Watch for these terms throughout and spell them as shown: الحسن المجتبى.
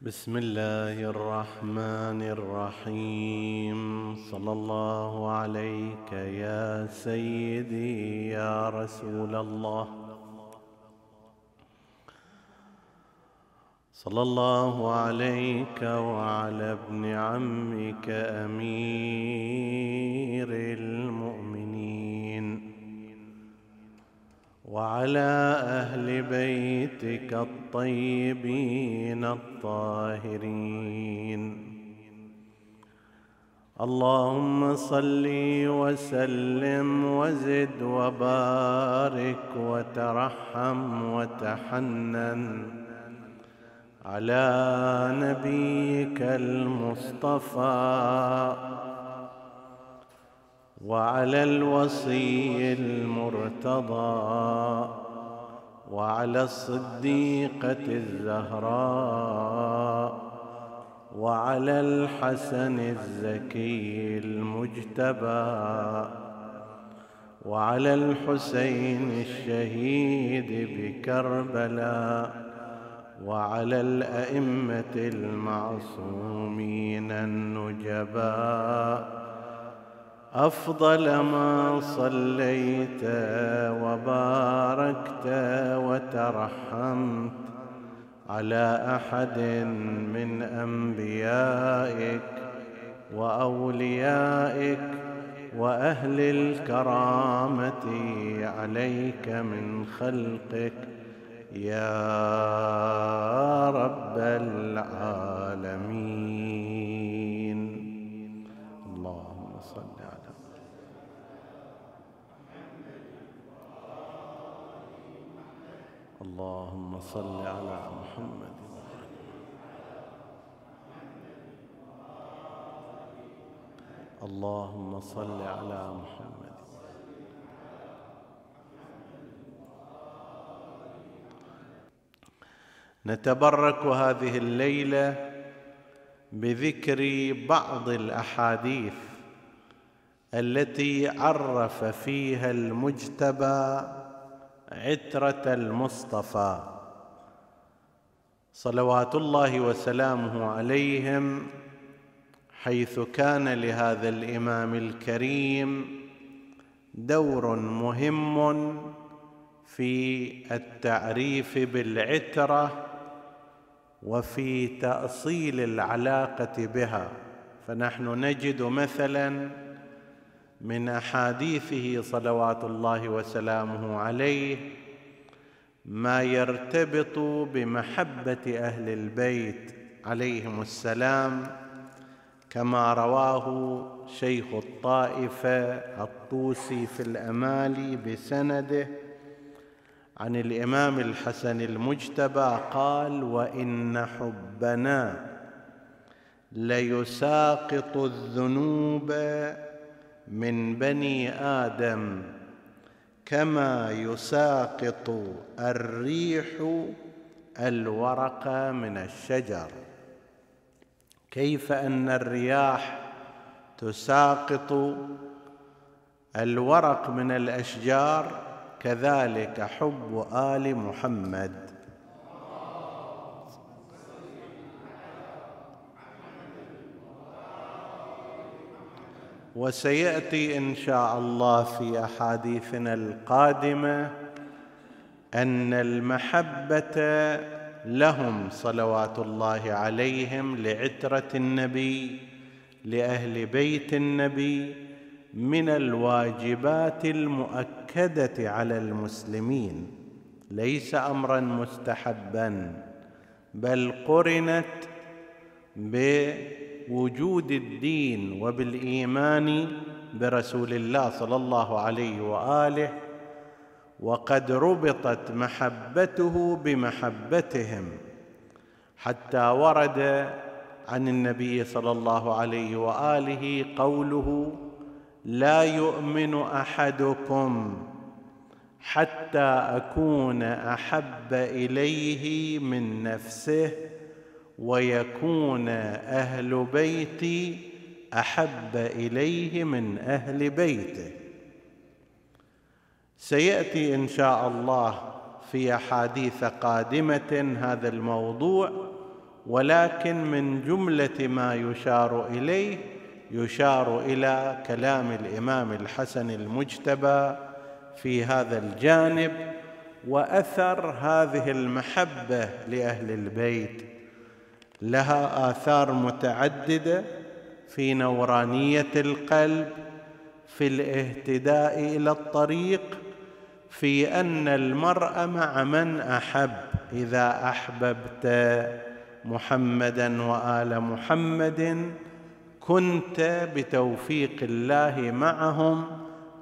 بسم الله الرحمن الرحيم. صلى الله عليك يا سيدي يا رسول الله، صلى الله عليك وعلى ابن عمك أمير المؤمنين وعلى أهل بيتك الطيبين الطاهرين. اللهم صل وسلم وزد وبارك وترحم وتحنن على نبيك المصطفى وعلى الوصي المرتضى وعلى الصديقة الزهراء وعلى الحسن الزكي المجتبى وعلى الحسين الشهيد بكربلاء وعلى الأئمة المعصومين النجباء. أفضل ما صليت وباركت وترحمت على أحد من أنبيائك وأوليائك وأهل الكرامة عليك من خلقك يا رب العالمين. اللهم صل على محمد اللهم صل على محمد. اللهم صل على محمد. نتبرك هذه الليلة بذكر بعض الأحاديث التي عرف فيها المجتبى عترة المصطفى صلوات الله وسلامه عليهم، حيث كان لهذا الإمام الكريم دور مهم في التعريف بالعترة وفي تأصيل العلاقة بها. فنحن نجد مثلا من أحاديثه صلوات الله وسلامه عليه ما يرتبط بمحبة أهل البيت عليهم السلام، كما رواه شيخ الطائفة الطوسي في الأمالي بسنده عن الإمام الحسن المجتبى قال: وإن حبنا ليساقط الذنوب من بني آدم كما يساقط الريح الورق من الشجر. كيف أن الرياح تساقط الورق من الأشجار، كذلك حب آل محمد وسيأتي إن شاء الله في أحاديثنا القادمة أن المحبة لهم صلوات الله عليهم لعترة النبي لأهل بيت النبي من الواجبات المؤكدة على المسلمين، ليس أمرا مستحبا بل قرنت بوجود الدين وبالإيمان برسول الله صلى الله عليه وآله، وقد ربطت محبته بمحبتهم، حتى ورد عن النبي صلى الله عليه وآله قوله: لا يؤمن أحدكم حتى أكون أحب إليه من نفسه ويكون أهل بيتي أحب إليه من أهل بيته. سيأتي إن شاء الله في أحاديث قادمة هذا الموضوع، ولكن من جملة ما يشار إليه يشار إلى كلام الإمام الحسن المجتبى في هذا الجانب وأثر هذه المحبة لأهل البيت. لها آثار متعددة في نورانية القلب، في الاهتداء إلى الطريق، في أن المرء مع من أحب. إذا أحببت محمداً وآل محمد كنت بتوفيق الله معهم،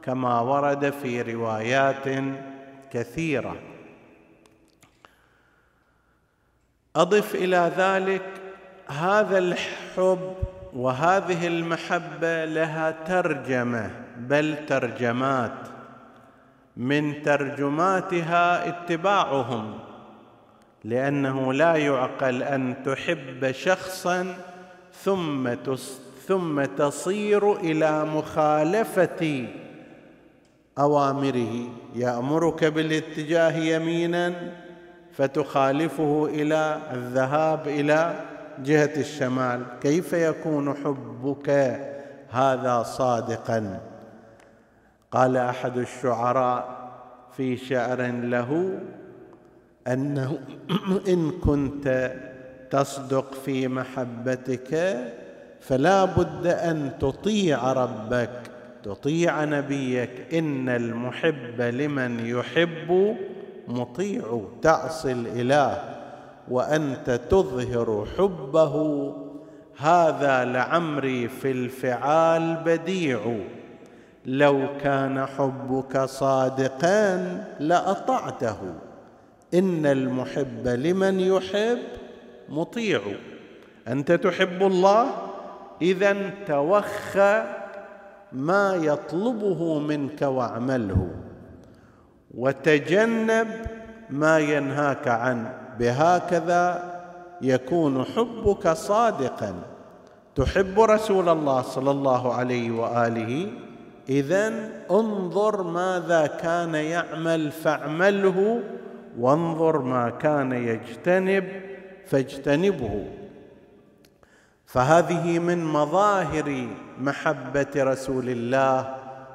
كما ورد في روايات كثيرة. أضف إلى ذلك هذا الحب وهذه المحبة لها ترجمة، بل ترجمات، من ترجماتها اتباعهم، لأنه لا يعقل أن تحب شخصاً ثم تصير إلى مخالفة أوامره. يأمرك بالاتجاه يميناً فتخالفه إلى الذهاب إلى جهة الشمال، كيف يكون حبك هذا صادقاً؟ قال أحد الشعراء في شعر له أنه إن كنت تصدق في محبتك فلا بد أن تطيع ربك، تطيع نبيك، إن المحب لمن يحب مطيع، تعصي الإله وأنت تظهر حبه، هذا لعمري في الفعال بديع، لو كان حبك صادقا لأطعته، إن المحب لمن يحب مطيع. أنت تحب الله، إذا توخى ما يطلبه منك واعمله، وتجنب ما ينهاك عنه، بهكذا يكون حبك صادقا. تحب رسول الله صلى الله عليه وآله، إذن انظر ماذا كان يعمل فاعمله، وانظر ما كان يجتنب فاجتنبه. فهذه من مظاهر محبة رسول الله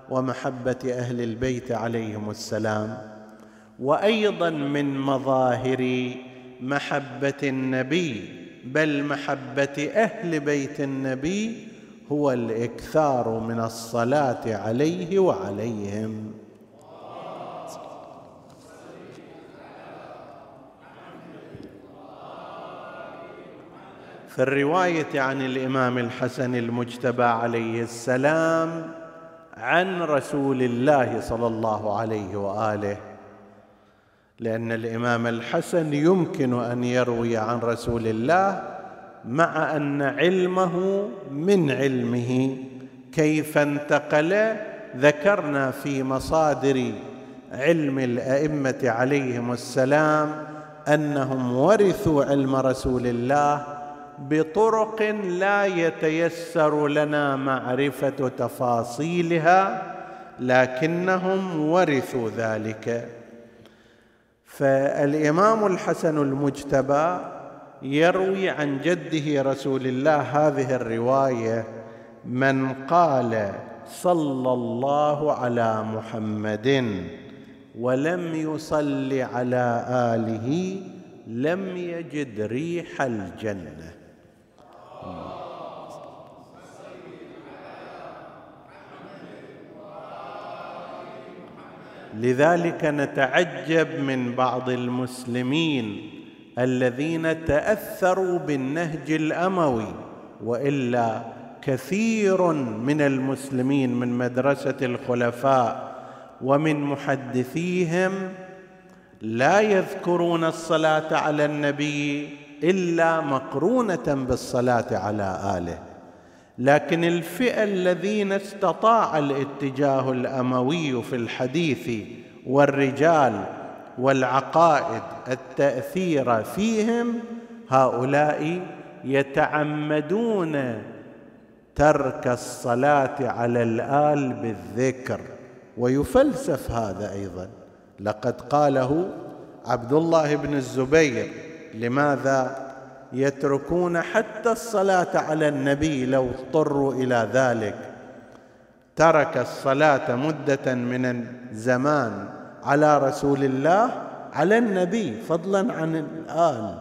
ومحبة أهل البيت عليهم السلام. وأيضا من مظاهر محبة النبي، بل محبة أهل بيت النبي، هو الإكثار من الصلاة عليه وعليهم. في الرواية عن الإمام الحسن المجتبى عليه السلام عن رسول الله صلى الله عليه وآله، لأن الإمام الحسن يمكن أن يروي عن رسول الله مع أن علمه من علمه، كيف انتقل ذكرنا في مصادر علم الأئمة عليهم السلام أنهم ورثوا علم رسول الله بطرق لا يتيسر لنا معرفة تفاصيلها، لكنهم ورثوا ذلك. فالإمام الحسن المجتبى يروي عن جده رسول الله هذه الرواية: من قال صلى الله على محمد ولم يصل على آله لم يجد ريح الجنة. لذلك نتعجب من بعض المسلمين الذين تأثروا بالنهج الأموي، وإلا كثير من المسلمين من مدرسة الخلفاء ومن محدثيهم لا يذكرون الصلاة على النبي إلا مقرونة بالصلاة على آله، لكن الفئة الذين استطاع الاتجاه الأموي في الحديث والرجال والعقائد التأثير فيهم، هؤلاء يتعمدون ترك الصلاة على الآل بالذكر، ويفلسف هذا أيضاً. لقد قاله عبد الله بن الزبير: لماذا يتركون حتى الصلاة على النبي لو اضطروا إلى ذلك. ترك الصلاة مدة من الزمان على رسول الله على النبي فضلا عن الآل.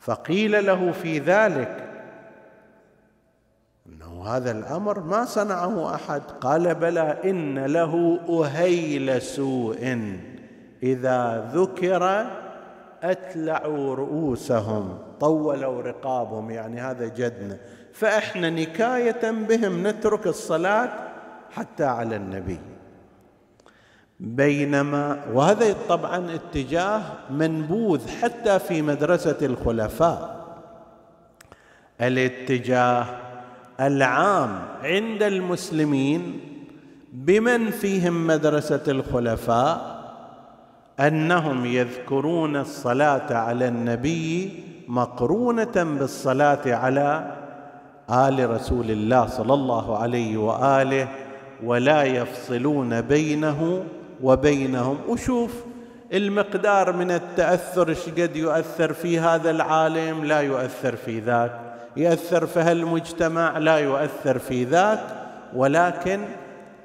فقيل له في ذلك إنه هذا الأمر ما صنعه أحد. قال بلى إن له أهيل سوء إذا ذكر أتلعوا رؤوسهم، طولوا رقابهم، يعني هذا جدنا، فإحنا نكاية بهم نترك الصلاة حتى على النبي. بينما وهذا طبعا اتجاه منبوذ حتى في مدرسة الخلفاء، الاتجاه العام عند المسلمين بمن فيهم مدرسة الخلفاء أنهم يذكرون الصلاة على النبي مقرونة بالصلاة على آل رسول الله صلى الله عليه وآله، ولا يفصلون بينه وبينهم. وشوف المقدار من التأثر شقد يؤثر في هذا العالم، لا يؤثر في ذاك، يؤثر في هالمجتمع، لا يؤثر في ذاك، ولكن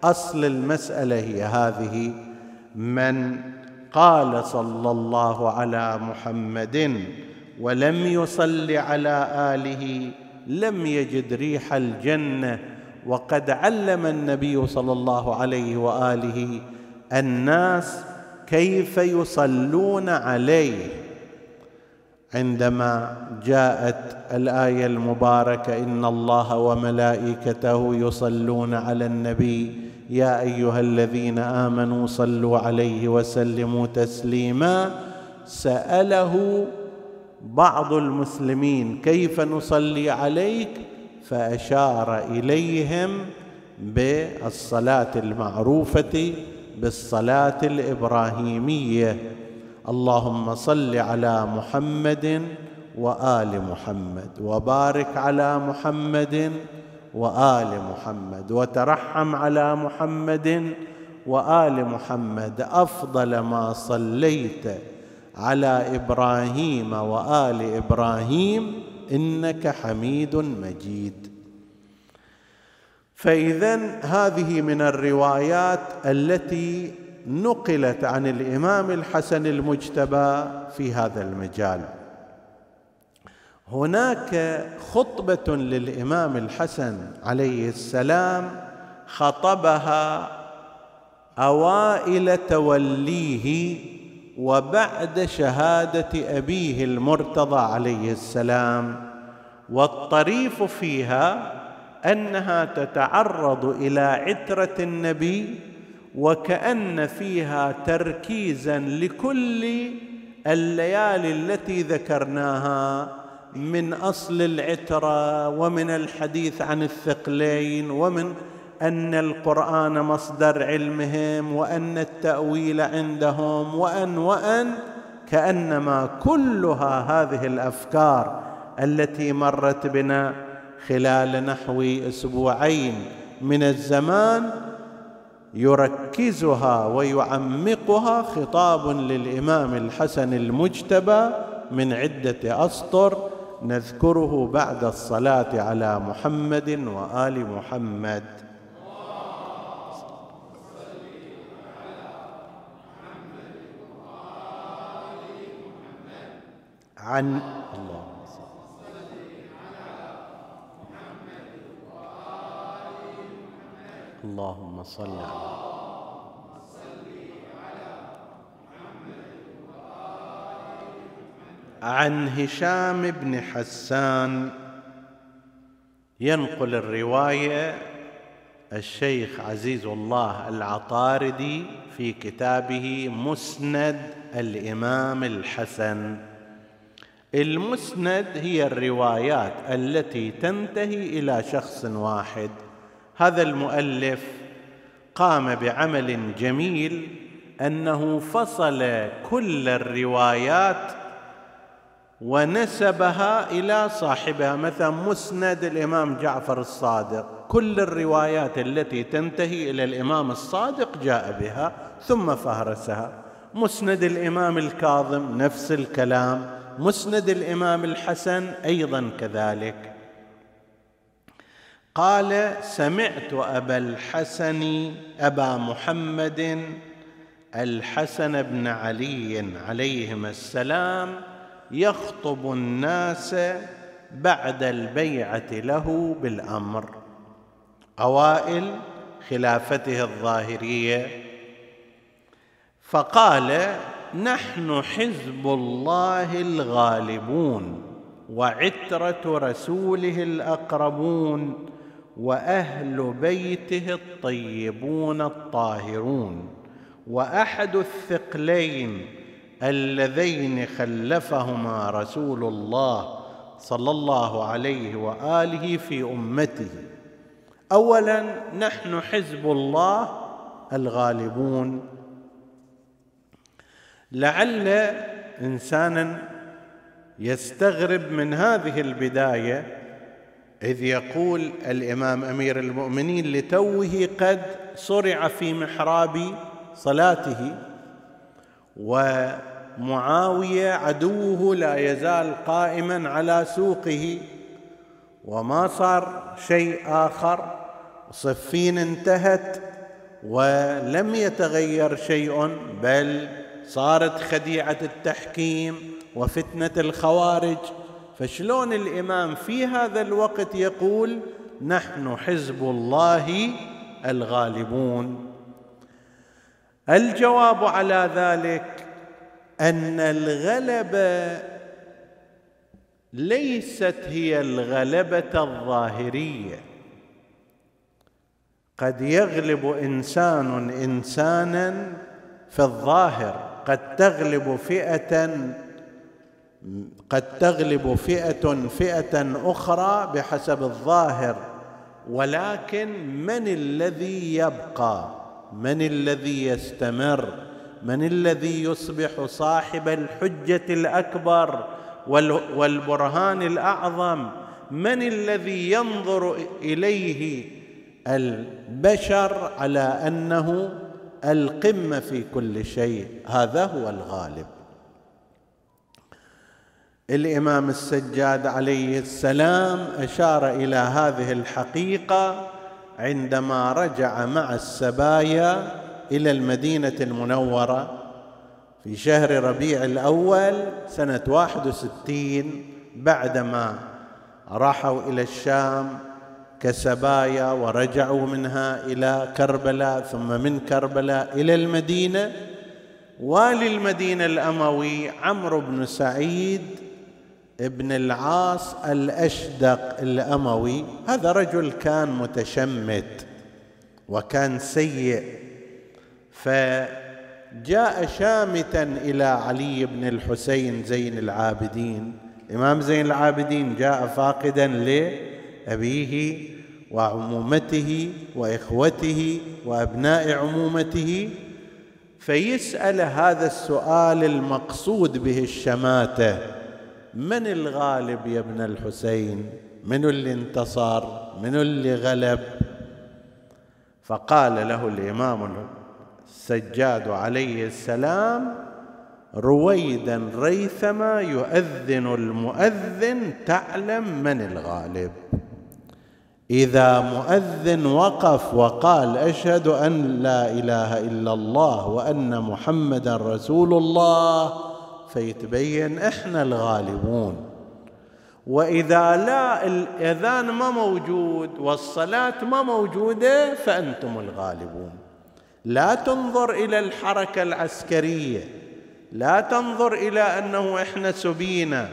أصل المسألة هي هذه: من قال صلى الله على محمد ولم يصل على آله لم يجد ريح الجنة. وقد علم النبي صلى الله عليه وآله الناس كيف يصلون عليه عندما جاءت الآية المباركة: إن الله وملائكته يصلون على النبي يا أيها الذين آمنوا صلوا عليه وسلموا تسليما. سأله بعض المسلمين كيف نصلي عليك؟ فأشار إليهم بالصلاة المعروفة بالصلاة الإبراهيمية: اللهم صل على محمد وآل محمد وبارك على محمد وآل محمد وترحم على محمد وآل محمد، أفضل ما صليت على إبراهيم وآل إبراهيم إنك حميد مجيد. فإذن هذه من الروايات التي نقلت عن الإمام الحسن المجتبى في هذا المجال. هناك خطبة للإمام الحسن عليه السلام خطبها أوائل توليه وبعد شهادة أبيه المرتضى عليه السلام، والطريف فيها أنها تتعرض إلى عترة النبي، وكأن فيها تركيزا لكل الليالي التي ذكرناها من أصل العترة ومن الحديث عن الثقلين ومن أن القرآن مصدر علمهم وأن التأويل عندهم وأن كأنما كلها هذه الأفكار التي مرت بنا خلال نحو أسبوعين من الزمان يركزها ويعمقها خطاب للإمام الحسن المجتبى من عدة أسطر نذكره بعد الصلاة على محمد وآل محمد. عن الله اللهم صل على محمد وآل. عن هشام بن حسان ينقل الرواية الشيخ عزيز الله العطاردي في كتابه مسند الإمام الحسن. المسند هي الروايات التي تنتهي إلى شخص واحد. هذا المؤلف قام بعمل جميل أنه فصل كل الروايات ونسبها إلى صاحبها. مثلا مسند الإمام جعفر الصادق، كل الروايات التي تنتهي إلى الإمام الصادق جاء بها ثم فهرسها. مسند الإمام الكاظم نفس الكلام. مسند الإمام الحسن أيضا كذلك قال: سمعت أبا الحسن أبا محمد الحسن بن علي عليهما السلام يخطب الناس بعد البيعة له بالأمر أوائل خلافته الظاهرية، فقال: نحن حزب الله الغالبون وعترة رسوله الأقربون وأهل بيته الطيبون الطاهرون، وأحد الثقلين اللذين خلفهما رسول الله صلى الله عليه وآله في أمته. أولاً نحن حزب الله الغالبون. لعل إنساناً يستغرب من هذه البداية، إذ يقول الإمام أمير المؤمنين لتوه قد صرع في محراب صلاته، ومعاوية عدوه لا يزال قائما على سوقه، وما صار شيء آخر، صفين انتهت ولم يتغير شيء، بل صارت خديعة التحكيم وفتنة الخوارج. فشلون الإمام في هذا الوقت يقول نحن حزب الله الغالبون؟ الجواب على ذلك أن الغلبة ليست هي الغلبة الظاهرية، قد يغلب إنسان إنسانا في الظاهر، قد تغلب فئة أخرى بحسب الظاهر، ولكن من الذي يبقى؟ من الذي يستمر؟ من الذي يصبح صاحب الحجة الأكبر والبرهان الأعظم؟ من الذي ينظر إليه البشر على أنه القمة في كل شيء؟ هذا هو الغالب. الإمام السجاد عليه السلام أشار إلى هذه الحقيقة عندما رجع مع السبايا إلى المدينة المنورة في شهر ربيع الأول سنة 61، بعدما راحوا إلى الشام كسبايا ورجعوا منها إلى كربلاء، ثم من كربلاء إلى المدينة. والي المدينة الأموي عمرو بن سعيد ابن العاص الأشدق الأموي، هذا رجل كان متشمت وكان سيء، فجاء شامتا إلى علي بن الحسين زين العابدين. الإمام زين العابدين جاء فاقدا لأبيه وعمومته وإخوته وأبناء عمومته، فيسأل هذا السؤال المقصود به الشماتة: من الغالب يا ابن الحسين؟ من اللي انتصر؟ من اللي غلب؟ فقال له الإمام السجاد عليه السلام: رويدا ريثما يؤذن المؤذن تعلم من الغالب، إذا مؤذن وقف وقال أشهد أن لا إله إلا الله وأن محمدا رسول الله فيتبين إحنا الغالبون، وإذا لا الأذان ما موجود والصلاة ما موجودة فأنتم الغالبون. لا تنظر إلى الحركة العسكرية، لا تنظر إلى أنه إحنا سبينا،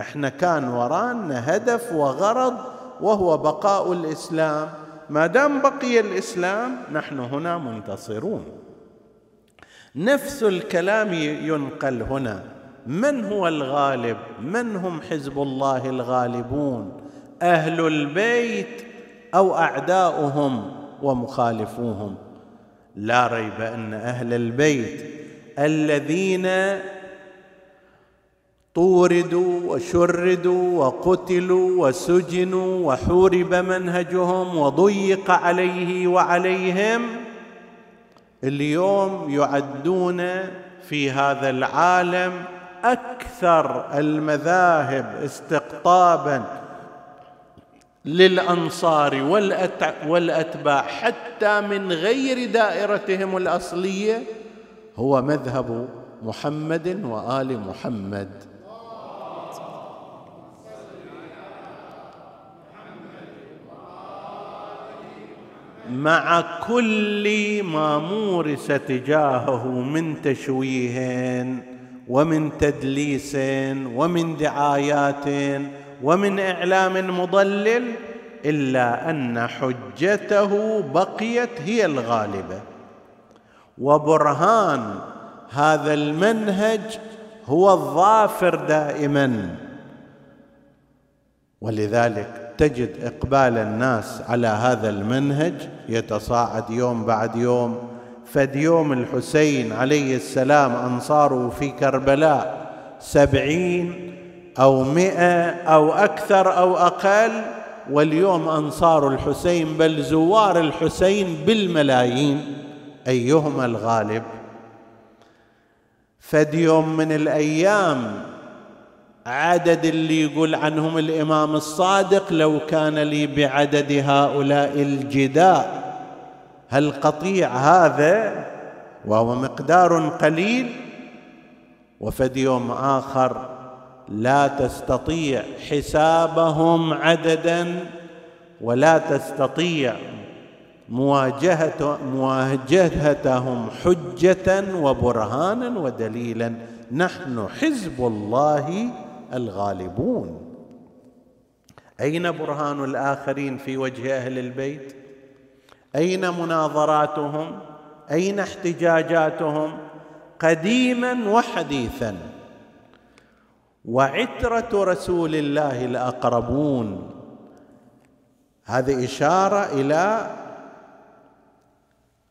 إحنا كان ورانا هدف وغرض وهو بقاء الإسلام، ما دام بقي الإسلام نحن هنا منتصرون. نفس الكلام ينقل هنا: من هو الغالب؟ من هم حزب الله الغالبون؟ أهل البيت أو أعداؤهم ومخالفوهم؟ لا ريب أن أهل البيت الذين طوردوا وشردوا وقتلوا وسجنوا وحورب منهجهم وضيق عليه وعليهم، اليوم يعدون في هذا العالم أكثر المذاهب استقطابا للأنصار والأتباع حتى من غير دائرتهم الأصلية هو مذهب محمد وآل محمد. مع كل ما مورس تجاهه من تشويه ومن تدليس ومن دعايات ومن إعلام مضلل، إلا أن حجته بقيت هي الغالبة، وبرهان هذا المنهج هو الظافر دائما. ولذلك تجد إقبال الناس على هذا المنهج يتصاعد يوم بعد يوم. فد يوم الحسين عليه السلام أنصاره في كربلاء 70 أو 100 أو أكثر أو أقل، واليوم أنصار الحسين بل زوار الحسين بالملايين. أيهما الغالب؟ فد يوم من الأيام عدد اللي يقول عنهم الإمام الصادق: لو كان لي بعدد هؤلاء الجداء. هل قطيع هذا وهو مقدار قليل؟ وفد يوم آخر: لا تستطيع حسابهم عددا ولا تستطيع مواجهتهم حجة وبرهانا ودليلا. نحن حزب الله الغالبون. أين برهان الآخرين في وجه أهل البيت؟ أين مناظراتهم؟ أين احتجاجاتهم قديما وحديثا؟ وعترة رسول الله الأقربون. هذه إشارة إلى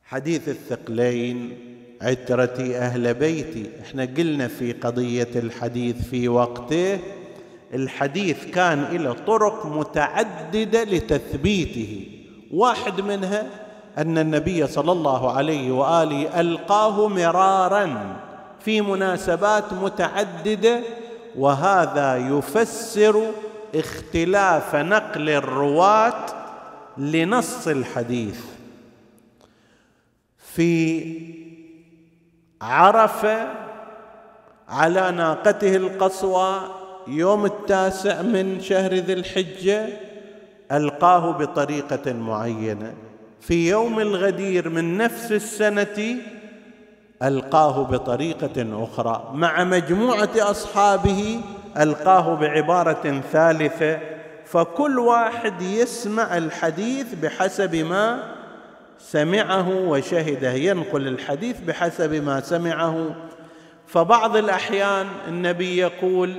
حديث الثقلين: عترتي أهل بيتي. احنا قلنا في قضية الحديث في وقته، الحديث كان إلى طرق متعددة لتثبيته، واحد منها أن النبي صلى الله عليه وآله ألقاه مرارا في مناسبات متعددة، وهذا يفسر اختلاف نقل الرواة لنص الحديث. في عرفة على ناقته القصوى يوم 9 من شهر ذي الحجة ألقاه بطريقة معينة، في يوم الغدير من نفس السنة ألقاه بطريقة أخرى، مع مجموعة أصحابه ألقاه بعبارة ثالثة. فكل واحد يسمع الحديث بحسب ما سمعه وشهده، ينقل الحديث بحسب ما سمعه. فبعض الأحيان النبي يقول: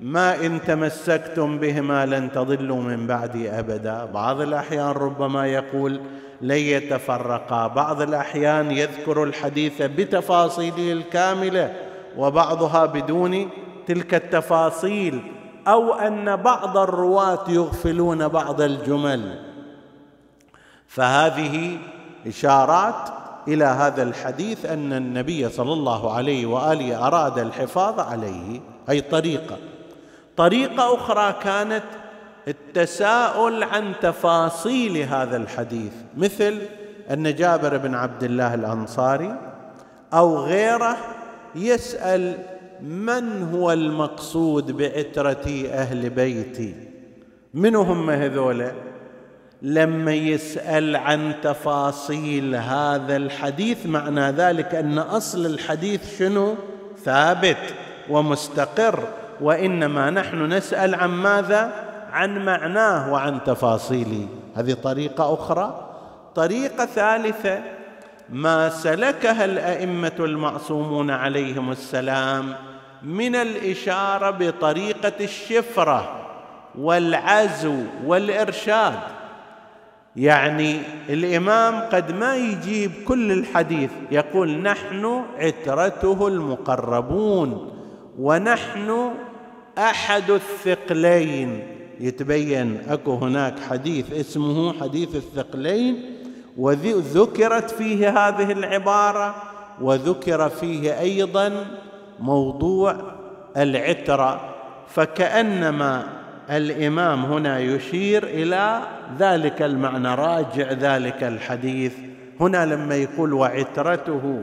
ما إن تمسكتم بهما لن تضلوا من بعدي أبدا. بعض الأحيان ربما يقول: لن يتفرقا. بعض الأحيان يذكر الحديث بتفاصيله الكاملة وبعضها بدون تلك التفاصيل، أو أن بعض الرواة يغفلون بعض الجمل. فهذه إشارات إلى هذا الحديث أن النبي صلى الله عليه وآله أراد الحفاظ عليه. أي طريقة أخرى كانت التساؤل عن تفاصيل هذا الحديث، مثل أن جابر بن عبد الله الأنصاري أو غيره يسأل: من هو المقصود بعترتي أهل بيتي؟ من هم هذولا؟ لما يسأل عن تفاصيل هذا الحديث معنى ذلك أن أصل الحديث شنو؟ ثابت ومستقر، وإنما نحن نسأل عن ماذا؟ عن معناه وعن تفاصيله. هذه طريقة أخرى. طريقة ثالثة ما سلكها الأئمة المعصومون عليهم السلام من الإشارة بطريقة الشفرة والعزو والإرشاد. يعني الإمام قد ما يجيب كل الحديث، يقول: نحن عترته المقربون ونحن أحد الثقلين. يتبين أكو هناك حديث اسمه حديث الثقلين وذكرت فيه هذه العبارة، وذكر فيه أيضا موضوع العترة، فكأنما الإمام هنا يشير إلى ذلك المعنى. راجع ذلك الحديث هنا لما يقول وعترته،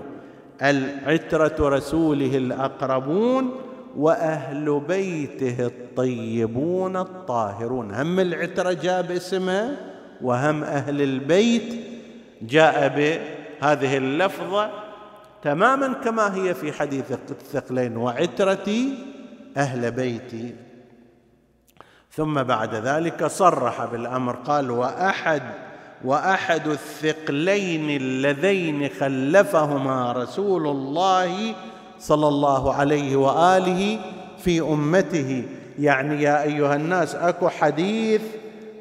العترة رسوله الأقربون وأهل بيته الطيبون الطاهرون، هم العترة جاء باسمها وهم أهل البيت جاء بهذه اللفظة تماما كما هي في حديث الثقلين، وعترتي أهل بيتي. ثم بعد ذلك صرح بالأمر قال وأحد الثقلين اللذين خلفهما رسول الله صلى الله عليه وآله في أمته، يعني يا أيها الناس أكو حديث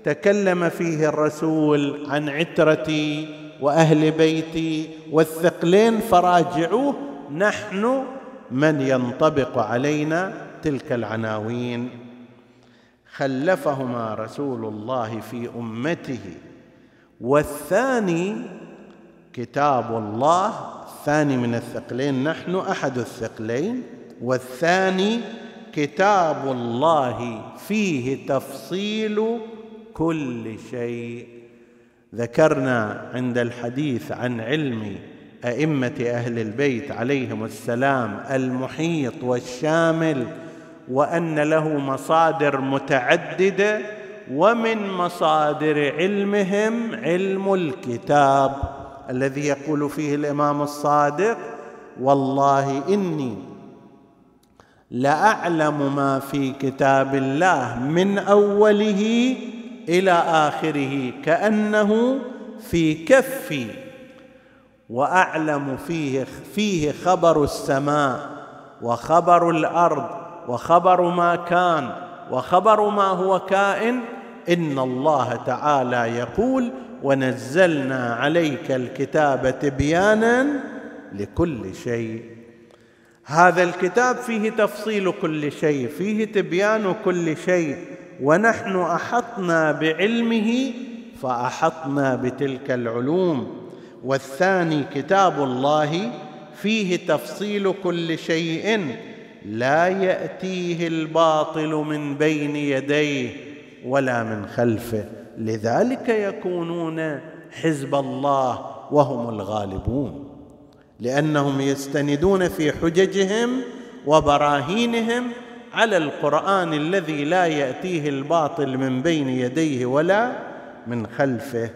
تكلم فيه الرسول عن عترتي وأهل بيتي والثقلين فراجعوه، نحن من ينطبق علينا تلك العناوين. خلفهما رسول الله في أمته، والثاني كتاب الله، الثاني من الثقلين، نحن أحد الثقلين، والثاني كتاب الله فيه تفصيل كل شيء. ذكرنا عند الحديث عن علم أئمة أهل البيت عليهم السلام المحيط والشامل، وأن له مصادر متعددة، ومن مصادر علمهم علم الكتاب الذي يقول فيه الإمام الصادق والله إني لأعلم ما في كتاب الله من أوله إلى آخره كأنه في كفي. وأعلم فيه خبر السماء وخبر الأرض وخبر ما كان وخبر ما هو كائن، إن الله تعالى يقول ونزلنا عليك الكتاب تبيانا لكل شيء. هذا الكتاب فيه تفصيل كل شيء، فيه تبيان كل شيء، ونحن أحطنا بعلمه فأحطنا بتلك العلوم. والثاني كتاب الله فيه تفصيل كل شيء، لا يأتيه الباطل من بين يديه ولا من خلفه، لذلك يكونون حزب الله وهم الغالبون، لأنهم يستندون في حججهم وبراهينهم على القرآن الذي لا يأتيه الباطل من بين يديه ولا من خلفه.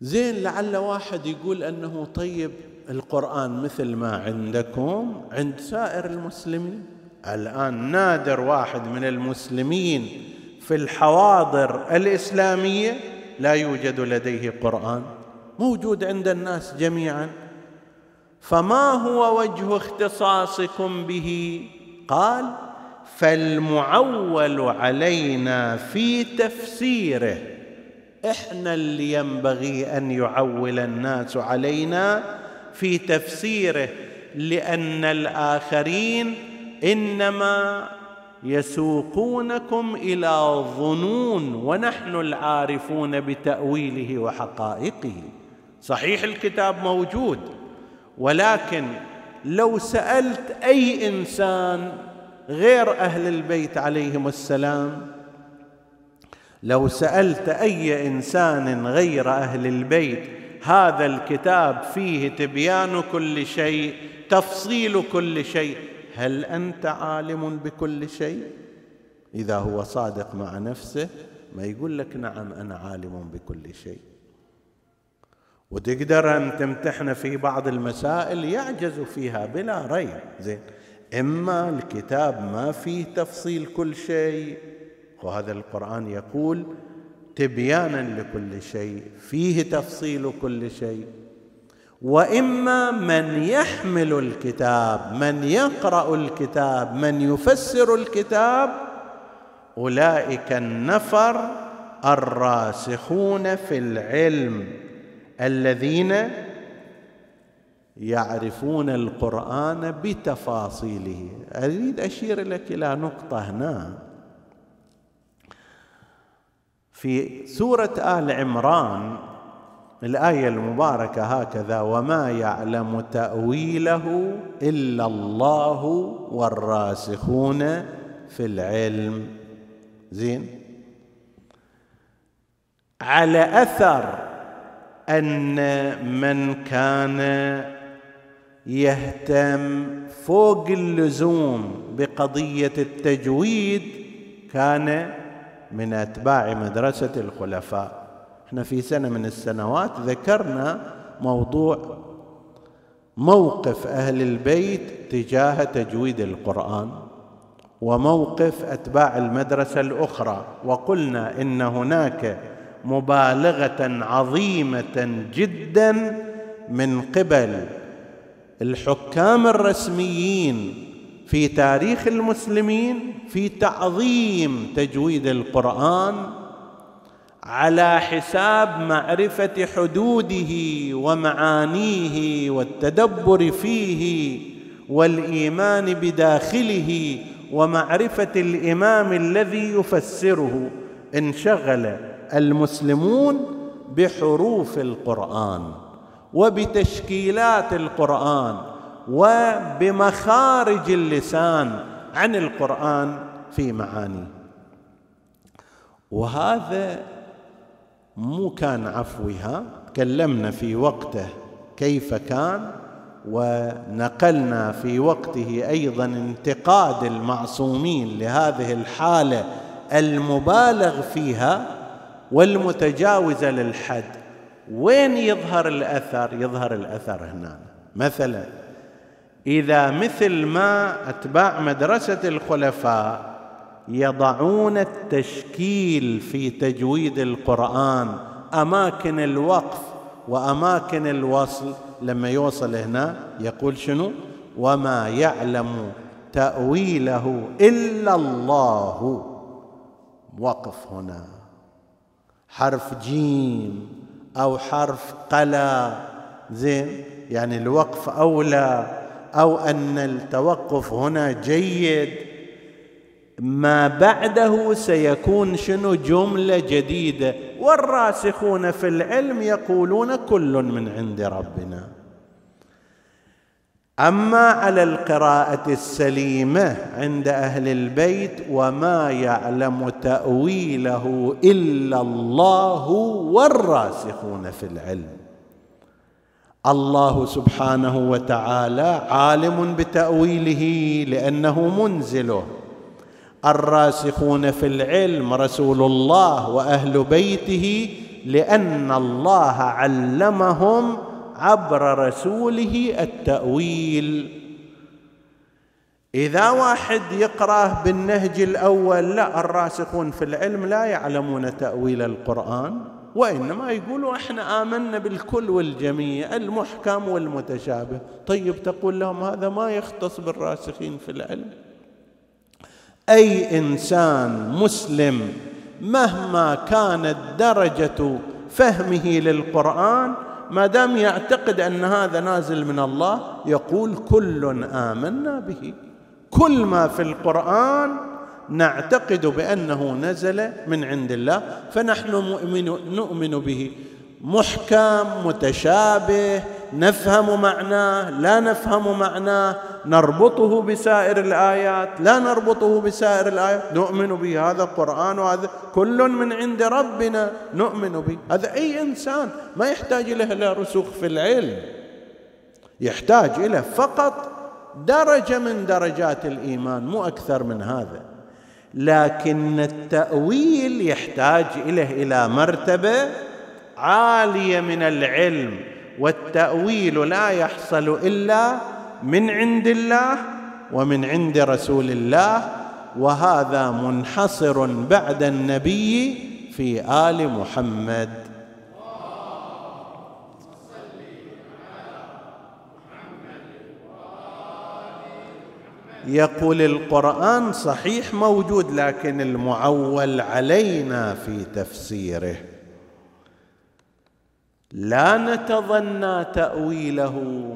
زين، لعل واحد يقول أنه طيب القرآن مثل ما عندكم عند سائر المسلمين، الآن نادر واحد من المسلمين في الحواضر الإسلامية لا يوجد لديه قرآن، موجود عند الناس جميعا، فما هو وجه اختصاصكم به؟ قال فالمعول علينا في تفسيره، إحنا اللي ينبغي أن يعول الناس علينا في تفسيره، لأن الآخرين إنما يسوقونكم إلى ظنون ونحن العارفون بتأويله وحقائقه. صحيح الكتاب موجود، ولكن لو سألت أي إنسان غير أهل البيت عليهم السلام، لو سألت أي إنسان غير أهل البيت هذا الكتاب فيه تبيان كل شيء، تفصيل كل شيء، هل أنت عالم بكل شيء؟ إذا هو صادق مع نفسه ما يقول لك نعم أنا عالم بكل شيء، وتقدر أن تمتحن في بعض المسائل يعجز فيها بلا ريب. زين، إما الكتاب ما فيه تفصيل كل شيء، وهذا القرآن يقول تبيانا لكل شيء، فيه تفصيل كل شيء، وإما من يحمل الكتاب، من يقرأ الكتاب، من يفسر الكتاب، أولئك النفر الراسخون في العلم الذين يعرفون القرآن بتفاصيله. أريد أشير لك إلى نقطة هنا، في سورة آل عمران الآية المباركة هكذا: وما يعلم تأويله إلا الله والراسخون في العلم. زين. على أثر أن من كان يهتم فوق اللزوم بقضية التجويد كان من أتباع مدرسة الخلفاء. احنا في سنة من السنوات ذكرنا موضوع موقف أهل البيت تجاه تجويد القرآن وموقف أتباع المدرسة الأخرى، وقلنا إن هناك مبالغة عظيمة جدا من قبل الحكام الرسميين في تاريخ المسلمين في تعظيم تجويد القرآن على حساب معرفة حدوده ومعانيه والتدبر فيه والإيمان بداخله ومعرفة الإمام الذي يفسره. انشغل المسلمون بحروف القرآن وبتشكيلات القرآن وبمخارج اللسان عن القرآن في معانيه، وهذا مو كان عفوها. تكلمنا في وقته كيف كان، ونقلنا في وقته أيضا انتقاد المعصومين لهذه الحالة المبالغ فيها والمتجاوزة للحد. وين يظهر الأثر؟ يظهر الأثر هنا. مثلا إذا مثل ما أتباع مدرسة الخلفاء يضعون التشكيل في تجويد القرآن، أماكن الوقف وأماكن الوصل، لما يوصل هنا يقول شنو؟ وما يعلم تأويله إلا الله. وقف هنا، حرف جيم أو حرف قلا، زين، يعني الوقف أولى، أو أن التوقف هنا جيد. ما بعده سيكون شنو؟ جملة جديدة. والراسخون في العلم يقولون كل من عند ربنا. أما على القراءة السليمة عند أهل البيت: وما يعلم تأويله إلا الله والراسخون في العلم. الله سبحانه وتعالى عالم بتأويله لأنه منزله. الراسخون في العلم رسول الله وأهل بيته لأن الله علمهم عبر رسوله التأويل. إذا واحد يقرأ بالنهج الأول، لا، الراسخون في العلم لا يعلمون تأويل القرآن، وإنما يقولوا إحنا آمنا بالكل والجميع، المحكم والمتشابه. طيب، تقول لهم هذا ما يختص بالراسخين في العلم. أي إنسان مسلم مهما كانت درجة فهمه للقرآن، ما دام يعتقد أن هذا نازل من الله، يقول كل آمنا به. كل ما في القرآن نعتقد بأنه نزل من عند الله فنحن نؤمن به. محكم، متشابه، نفهم معناه، لا نفهم معناه، نربطه بسائر الآيات، لا نربطه بسائر الآيات، نؤمن به. هذا القرآن وهذا كل من عند ربنا، نؤمن به. هذا أي إنسان ما يحتاج إلى رسوخ في العلم، يحتاج إلى فقط درجة من درجات الإيمان، مو أكثر من هذا. لكن التأويل يحتاج إلى مرتبة عالية من العلم، والتأويل لا يحصل إلا من عند الله ومن عند رسول الله، وهذا منحصر بعد النبي في آل محمد. يقول القرآن صحيح موجود، لكن المعول علينا في تفسيره، لا نتظنى تأويله.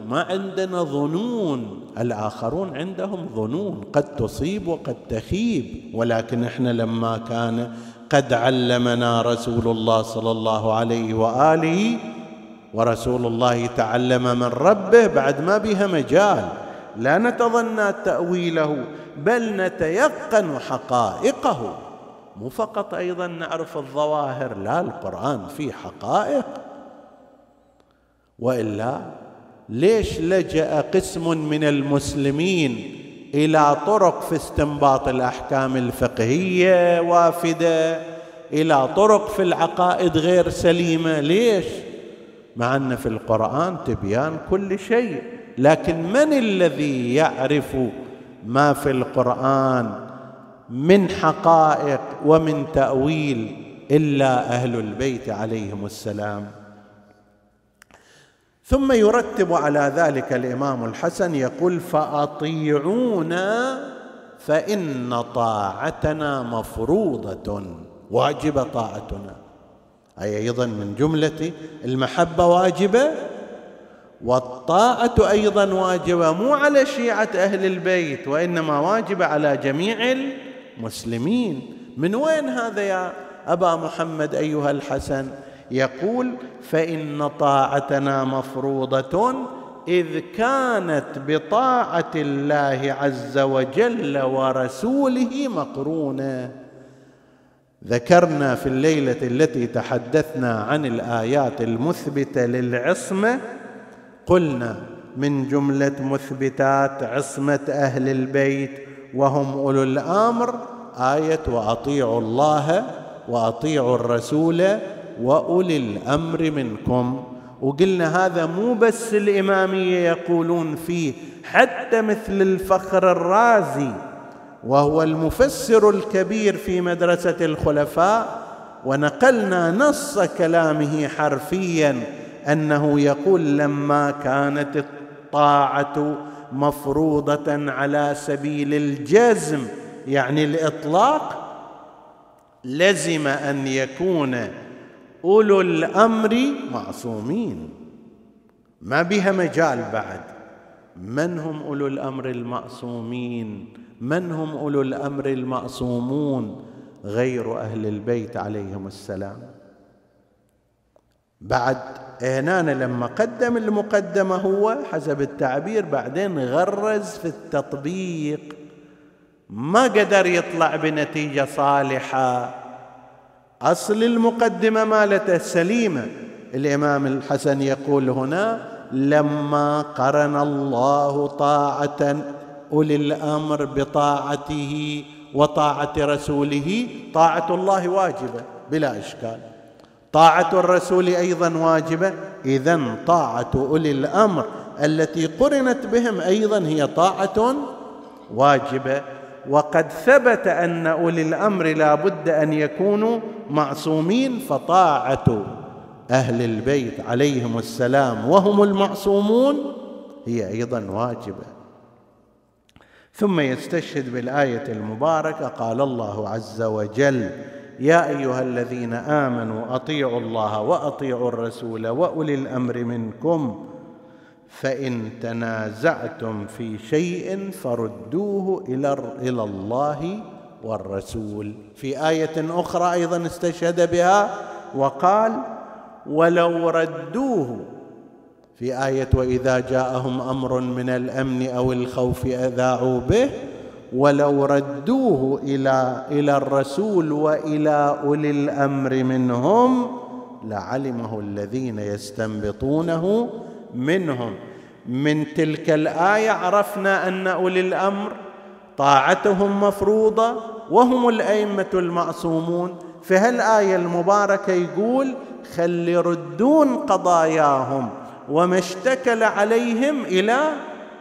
ما عندنا ظنون، الآخرون عندهم ظنون، قد تصيب وقد تخيب. ولكن احنا لما كان قد علمنا رسول الله صلى الله عليه وآله ورسول الله تعلم من ربه بعد ما بها مجال، لا نتظن تأويله بل نتيقن حقائقه، مو فقط أيضا نعرف الظواهر، لا، القرآن فيه حقائق. وإلا ليش لجأ قسم من المسلمين إلى طرق في استنباط الأحكام الفقهية وافدة، إلى طرق في العقائد غير سليمة؟ ليش؟ مع أن في القرآن تبيان كل شيء، لكن من الذي يعرف ما في القرآن من حقائق ومن تأويل إلا أهل البيت عليهم السلام؟ ثم يرتب على ذلك الإمام الحسن يقول: فأطيعونا فإن طاعتنا مفروضة، واجب طاعتنا. أي أيضا من جملة المحبة واجبة، والطاعة أيضا واجبة، مو على شيعة أهل البيت وإنما واجبة على جميع المسلمين. من وين هذا يا أبا محمد أيها الحسن؟ يقول: فإن طاعتنا مفروضة إذ كانت بطاعة الله عز وجل ورسوله مقرونة. ذكرنا في الليلة التي تحدثنا عن الآيات المثبتة للعصمة، قلنا من جملة مثبتات عصمة أهل البيت وهم أولو الأمر آية: وأطيعوا الله وأطيعوا الرسول وأولي الأمر منكم. وقلنا هذا مو بس الإمامية يقولون فيه، حتى مثل الفخر الرازي وهو المفسر الكبير في مدرسة الخلفاء، ونقلنا نص كلامه حرفيا أنه يقول: لما كانت الطاعة مفروضة على سبيل الجزم يعني الإطلاق، لزم أن يكون أولو الأمر معصومين، ما بها مجال بعد. من هم أولو الأمر المعصومين؟ من هم أولو الأمر المعصومون؟ غير أهل البيت عليهم السلام. بعد هنا لما قدم المقدمة هو حسب التعبير بعدين غرز في التطبيق، ما قدر يطلع بنتيجة صالحة. أصل المقدمة مالته سليمة. الإمام الحسن يقول هنا: لما قرن الله طاعة أولي الأمر بطاعته وطاعة رسوله، طاعة الله واجبة بلا إشكال، طاعة الرسول أيضا واجبة، إذن طاعة أولي الأمر التي قرنت بهم أيضا هي طاعة واجبة. وقد ثبت أن أولي الأمر لا بد أن يكونوا معصومين، فطاعة أهل البيت عليهم السلام وهم المعصومون هي أيضا واجبة. ثم يستشهد بالآية المباركة، قال الله عز وجل: يا أيها الذين آمنوا أطيعوا الله وأطيعوا الرسول وأولي الأمر منكم فإن تنازعتم في شيء فردوه إلى الله والرسول. في آية أخرى أيضا استشهد بها وقال: ولو ردوه، في آية: وإذا جاءهم أمر من الأمن أو الخوف أذاعوا به ولو ردوه إلى الرسول وإلى أولي الأمر منهم لعلمه الذين يستنبطونه منهم. من تلك الآية عرفنا أن أولي الأمر طاعتهم مفروضة وهم الأئمة المعصومون، فهالآية المباركة يقول: خل يردون قضاياهم وما اشتكل عليهم إلى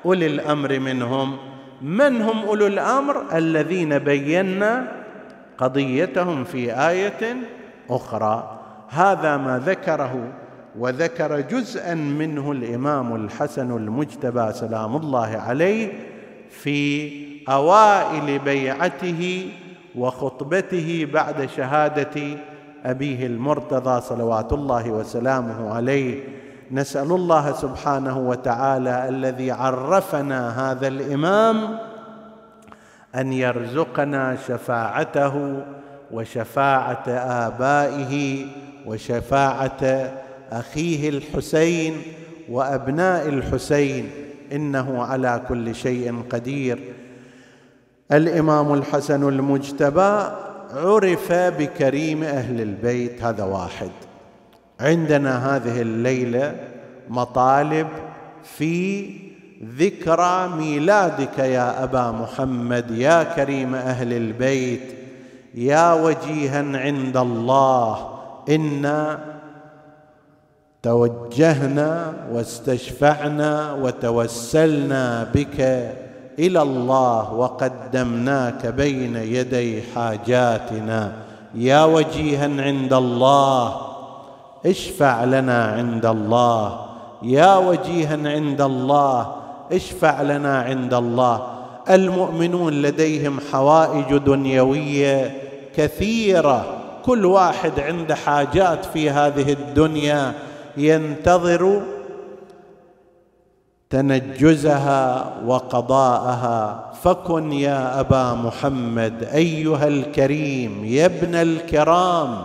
أولي الأمر منهم. من هم أولو الأمر؟ الذين بينا قضيتهم في آية أخرى. هذا ما ذكره وذكر جزءا منه الإمام الحسن المجتبى سلام الله عليه في أوائل بيعته وخطبته بعد شهادة أبيه المرتضى صلوات الله وسلامه عليه. نسأل الله سبحانه وتعالى الذي عرفنا هذا الإمام أن يرزقنا شفاعته وشفاعة آبائه وشفاعة أخيه الحسين وأبناء الحسين، إنه على كل شيء قدير. الإمام الحسن المجتبى عرف بكريم أهل البيت، هذا واحد. عندنا هذه الليلة مطالب في ذكرى ميلادك يا أبا محمد، يا كريم أهل البيت، يا وجيها عند الله، إنا توجهنا واستشفعنا وتوسلنا بك إلى الله وقدمناك بين يدي حاجاتنا، يا وجيها عند الله اشفع لنا عند الله، يا وجيها عند الله اشفع لنا عند الله. المؤمنون لديهم حوائج دنيوية كثيرة، كل واحد عنده حاجات في هذه الدنيا ينتظر تنجزها وقضاءها. فكن يا أبا محمد أيها الكريم، يا ابن الكرام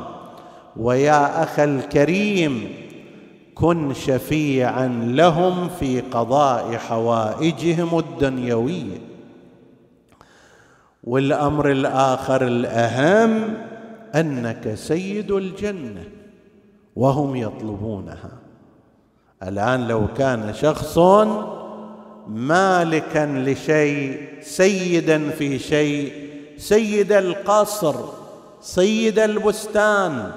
ويا أخ الكريم، كن شفيعا لهم في قضاء حوائجهم الدنيوية. والأمر الآخر الأهم أنك سيد الجنة وهم يطلبونها. الآن لو كان شخص مالكا لشيء، سيدا في شيء، سيد القصر، سيد البستان،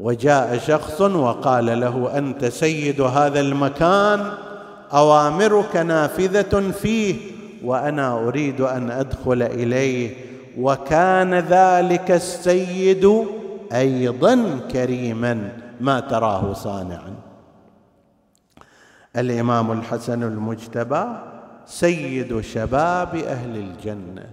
وجاء شخص وقال له أنت سيد هذا المكان، أوامرك نافذة فيه وأنا أريد أن أدخل إليه، وكان ذلك السيد أيضا كريما، ما تراه صانعا. الإمام الحسن المجتبى سيد شباب أهل الجنة،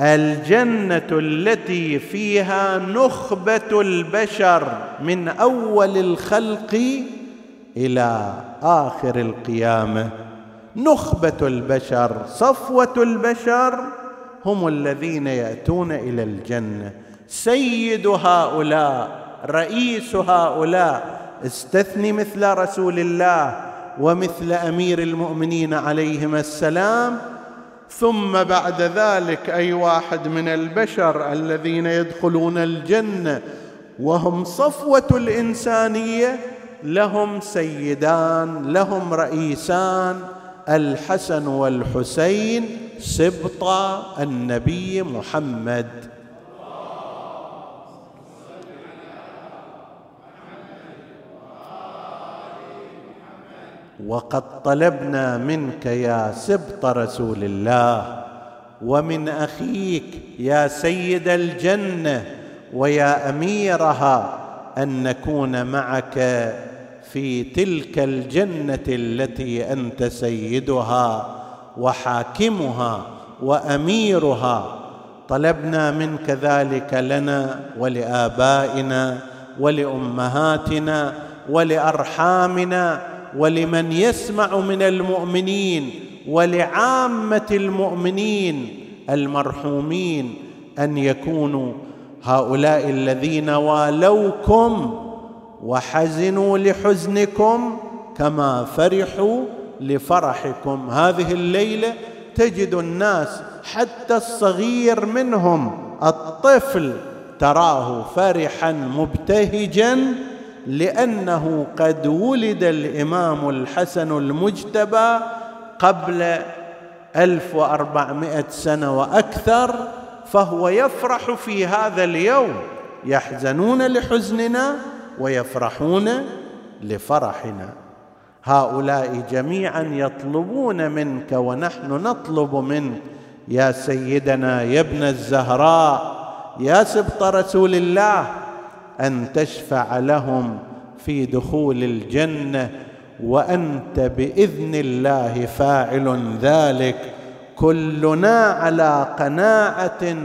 الجنة التي فيها نخبة البشر من أول الخلق إلى آخر القيامة. نخبة البشر، صفوة البشر، هم الذين يأتون إلى الجنة. سيد هؤلاء، رئيس هؤلاء، استثني مثل رسول الله ومثل أمير المؤمنين عليهم السلام، ثم بعد ذلك أي واحد من البشر الذين يدخلون الجنة وهم صفوة الإنسانية، لهم سيدان، لهم رئيسان، الحسن والحسين، سبطة النبي محمد. وقد طلبنا منك يا سبط رسول الله ومن أخيك يا سيد الجنة ويا أميرها أن نكون معك في تلك الجنة التي أنت سيدها وحاكمها وأميرها. طلبنا منك ذلك لنا ولآبائنا ولأمهاتنا ولأرحامنا ولمن يسمع من المؤمنين ولعامة المؤمنين المرحومين، أن يكونوا هؤلاء الذين والوكم وحزنوا لحزنكم كما فرحوا لفرحكم. هذه الليلة تجد الناس حتى الصغير منهم، الطفل، تراه فرحا مبتهجا لأنه قد ولد الإمام الحسن المجتبى قبل 1400 سنة وأكثر، فهو يفرح في هذا اليوم. يحزنون لحزننا ويفرحون لفرحنا. هؤلاء جميعا يطلبون منك ونحن نطلب منك يا سيدنا يا ابن الزهراء يا سبط رسول الله أن تشفع لهم في دخول الجنة، وأنت بإذن الله فاعل ذلك. كلنا على قناعة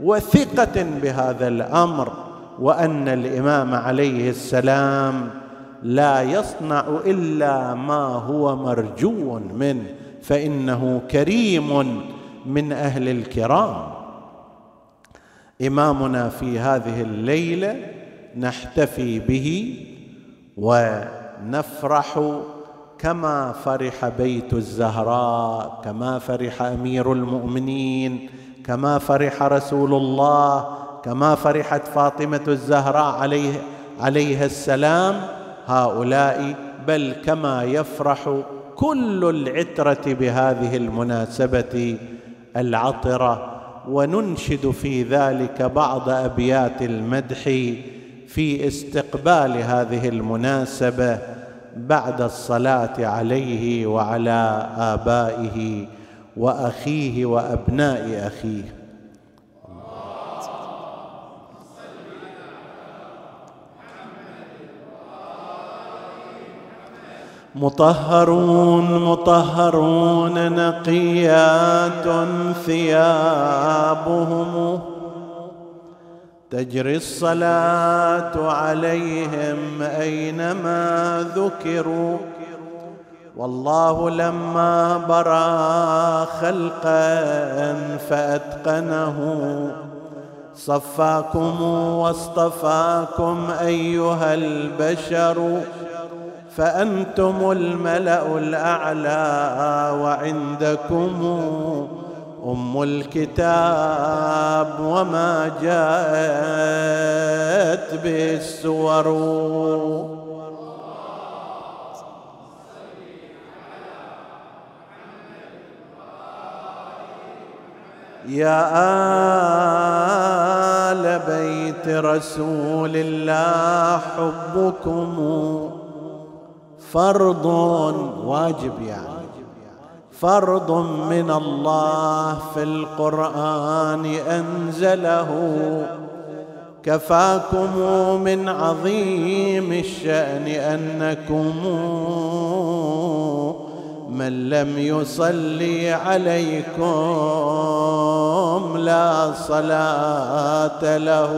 وثقة بهذا الأمر، وأن الإمام عليه السلام لا يصنع إلا ما هو مرجو منه، فإنه كريم من أهل الكرام. إمامنا في هذه الليلة نحتفي به ونفرح كما فرح بيت الزهراء، كما فرح أمير المؤمنين، كما فرح رسول الله، كما فرحت فاطمة الزهراء عليها السلام. هؤلاء بل كما يفرح كل العترة بهذه المناسبة العطرة. وننشد في ذلك بعض أبيات المدح في استقبال هذه المناسبة بعد الصلاة عليه وعلى آبائه وأخيه وأبناء أخيه. مطهرون مطهرون نقيات ثيابهم تجري الصلاة عليهم أينما ذكروا، والله لما برأ خلقا فأتقنه صفاكم واصطفاكم أيها البشر، فأنتم الملأ الأعلى وعندكم أم الكتاب وما جاءت به السور. يا آل بيت رسول الله حبكم فرض واجب، يعني فرض من الله في القرآن أنزله، كفاكم من عظيم الشأن أنكم من لم يصلي عليكم لا صلاة له.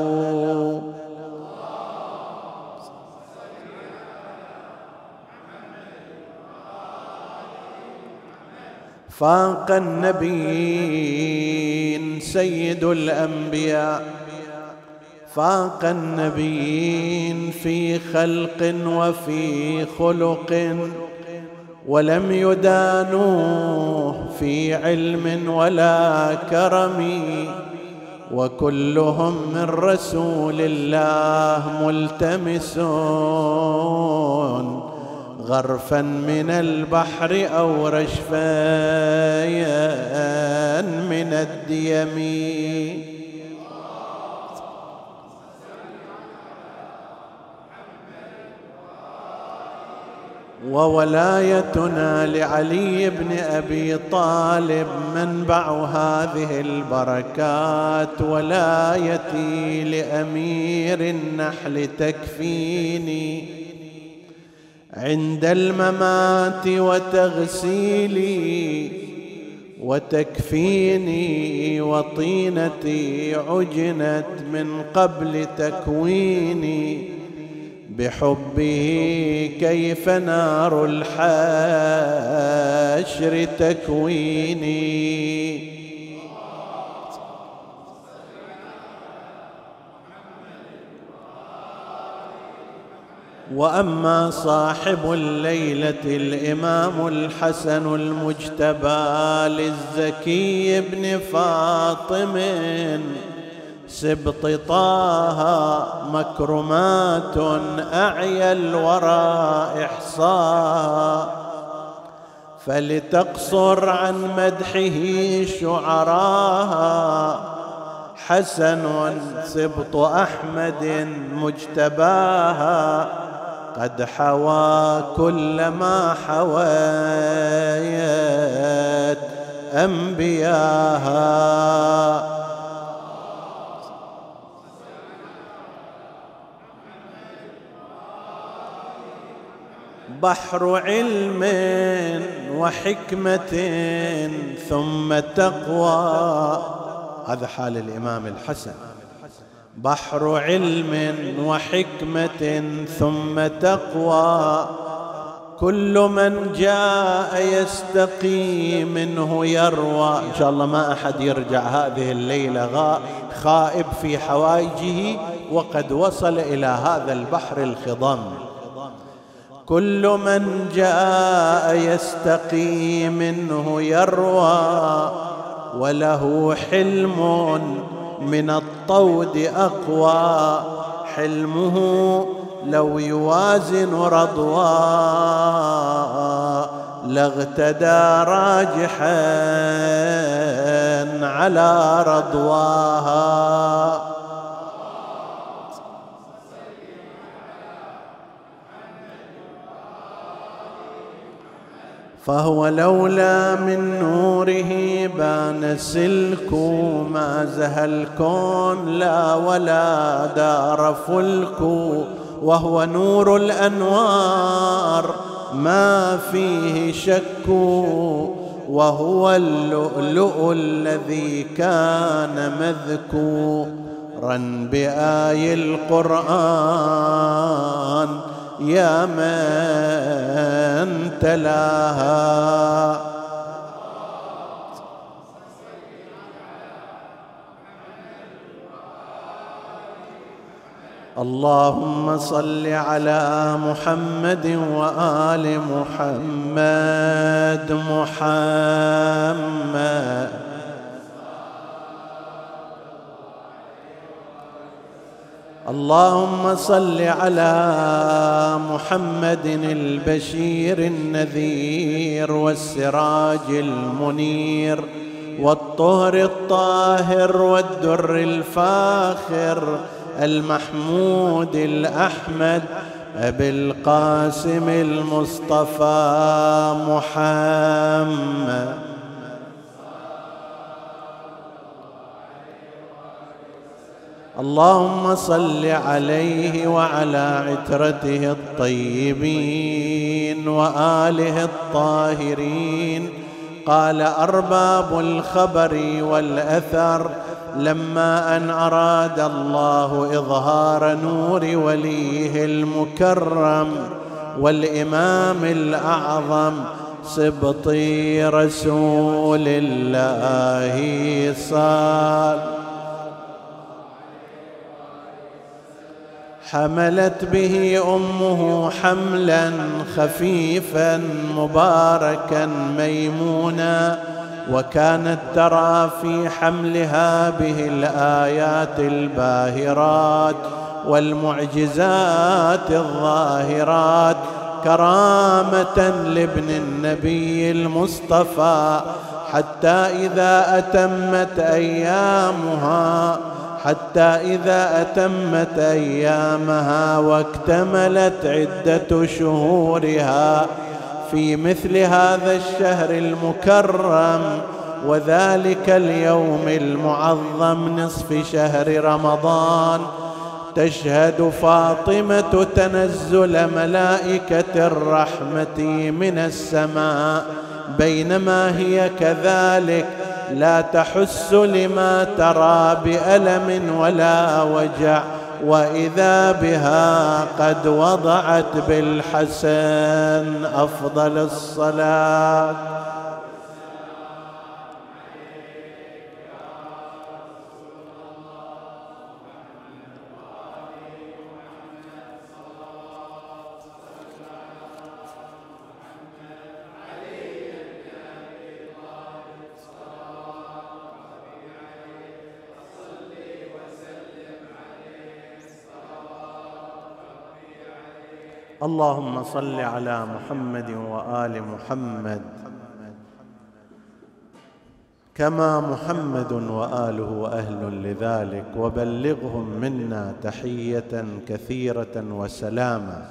فاق النبيين سيد الأنبياء، فاق النبيين في خلق وفي خلق، ولم يدانوه في علم ولا كرم، وكلهم من رسول الله ملتمسون غرفا من البحر أو رشفا من الديم. وولايتنا لعلي بن أبي طالب منبع هذه البركات، ولايتي لأمير النحل تكفيني عند الممات وتغسيلي وتكفيني، وطينتي عجنت من قبل تكويني بحبه كيف نار الحشر تكويني. وأما صاحب الليلة الإمام الحسن المجتبى للزكي بن فاطم سبط طه مكرمات أعيا الورى إحصاها، فلتقصر عن مدحه شعراها حسن سبط أحمد مجتباها، قد حوى كل ما حويت أنبياها. بحر علم وحكمة ثم تقوى، هذا حال الإمام الحسن. بحر علم وحكمة ثم تقوى، كل من جاء يستقي منه يروى. إن شاء الله ما أحد يرجع هذه الليلة خائب في حوائجه وقد وصل إلى هذا البحر الخضم. كل من جاء يستقي منه يروى، وله حلم من الطود أقوى، حلمه لو يوازن رضوى لاغتدى راجحا على رضواها. فهو لولا من نوره بان سلك، ما زهى الكون لا ولا دار فلك، وهو نور الأنوار ما فيه شك، وهو اللؤلؤ الذي كان مذكورا بآي القرآن يا من تلاها. اللهم صل على محمد وآل محمد. محمد اللهم صل على محمد البشير النذير والسراج المنير والطهر الطاهر والدر الفاخر المحمود الأحمد أبي القاسم المصطفى محمد. اللهم صل عليه وعلى عترته الطيبين وآله الطاهرين. قال أرباب الخبر والأثر لما أن أراد الله إظهار نور وليه المكرم والإمام الأعظم سبطي رسول الله صال، حملت به أمه حملا خفيفا مباركا ميمونا، وكانت ترى في حملها به الآيات الباهرات والمعجزات الظاهرات كرامة لابن النبي المصطفى، حتى إذا أتمت أيامها واكتملت عدة شهورها في مثل هذا الشهر المكرم وذلك اليوم المعظم نصف شهر رمضان، تشهد فاطمة تنزل ملائكة الرحمة من السماء بينما هي كذلك لا تحس لما ترى بألم ولا وجع، وإذا بها قد وضعت بالحسن أفضل الصلاة. اللهم صل على محمد وآل محمد كما محمد وآله أهل لذلك، وبلغهم منا تحية كثيرة وسلاما.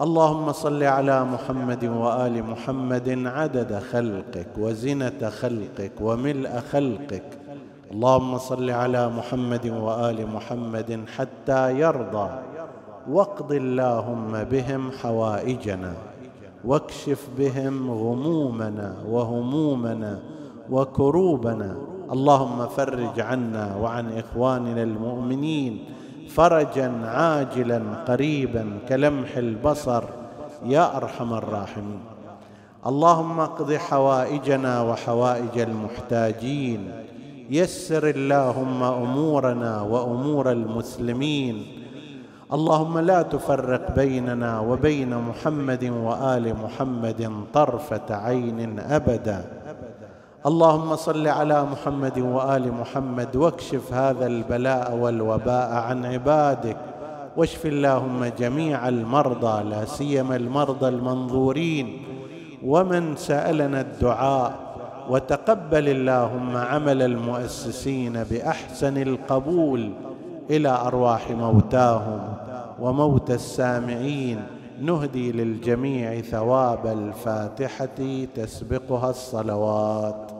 اللهم صل على محمد وآل محمد عدد خلقك وزنة خلقك وملء خلقك. اللهم صل على محمد وآل محمد حتى يرضى، واقض اللهم بهم حوائجنا، واكشف بهم غمومنا وهمومنا وكروبنا. اللهم فرج عنا وعن إخواننا المؤمنين فرجا عاجلا قريبا كلمح البصر يا أرحم الراحمين. اللهم اقض حوائجنا وحوائج المحتاجين، يسر اللهم أمورنا وأمور المسلمين. اللهم لا تفرق بيننا وبين محمد وآل محمد طرفة عين أبدا. اللهم صل على محمد وآل محمد واكشف هذا البلاء والوباء عن عبادك، واشف اللهم جميع المرضى لا سيما المرضى المنظورين ومن سألنا الدعاء، وتقبل اللهم عمل المؤسسين بأحسن القبول إلى أرواح موتاهم وموت السامعين. نهدي للجميع ثواب الفاتحة تسبقها الصلوات.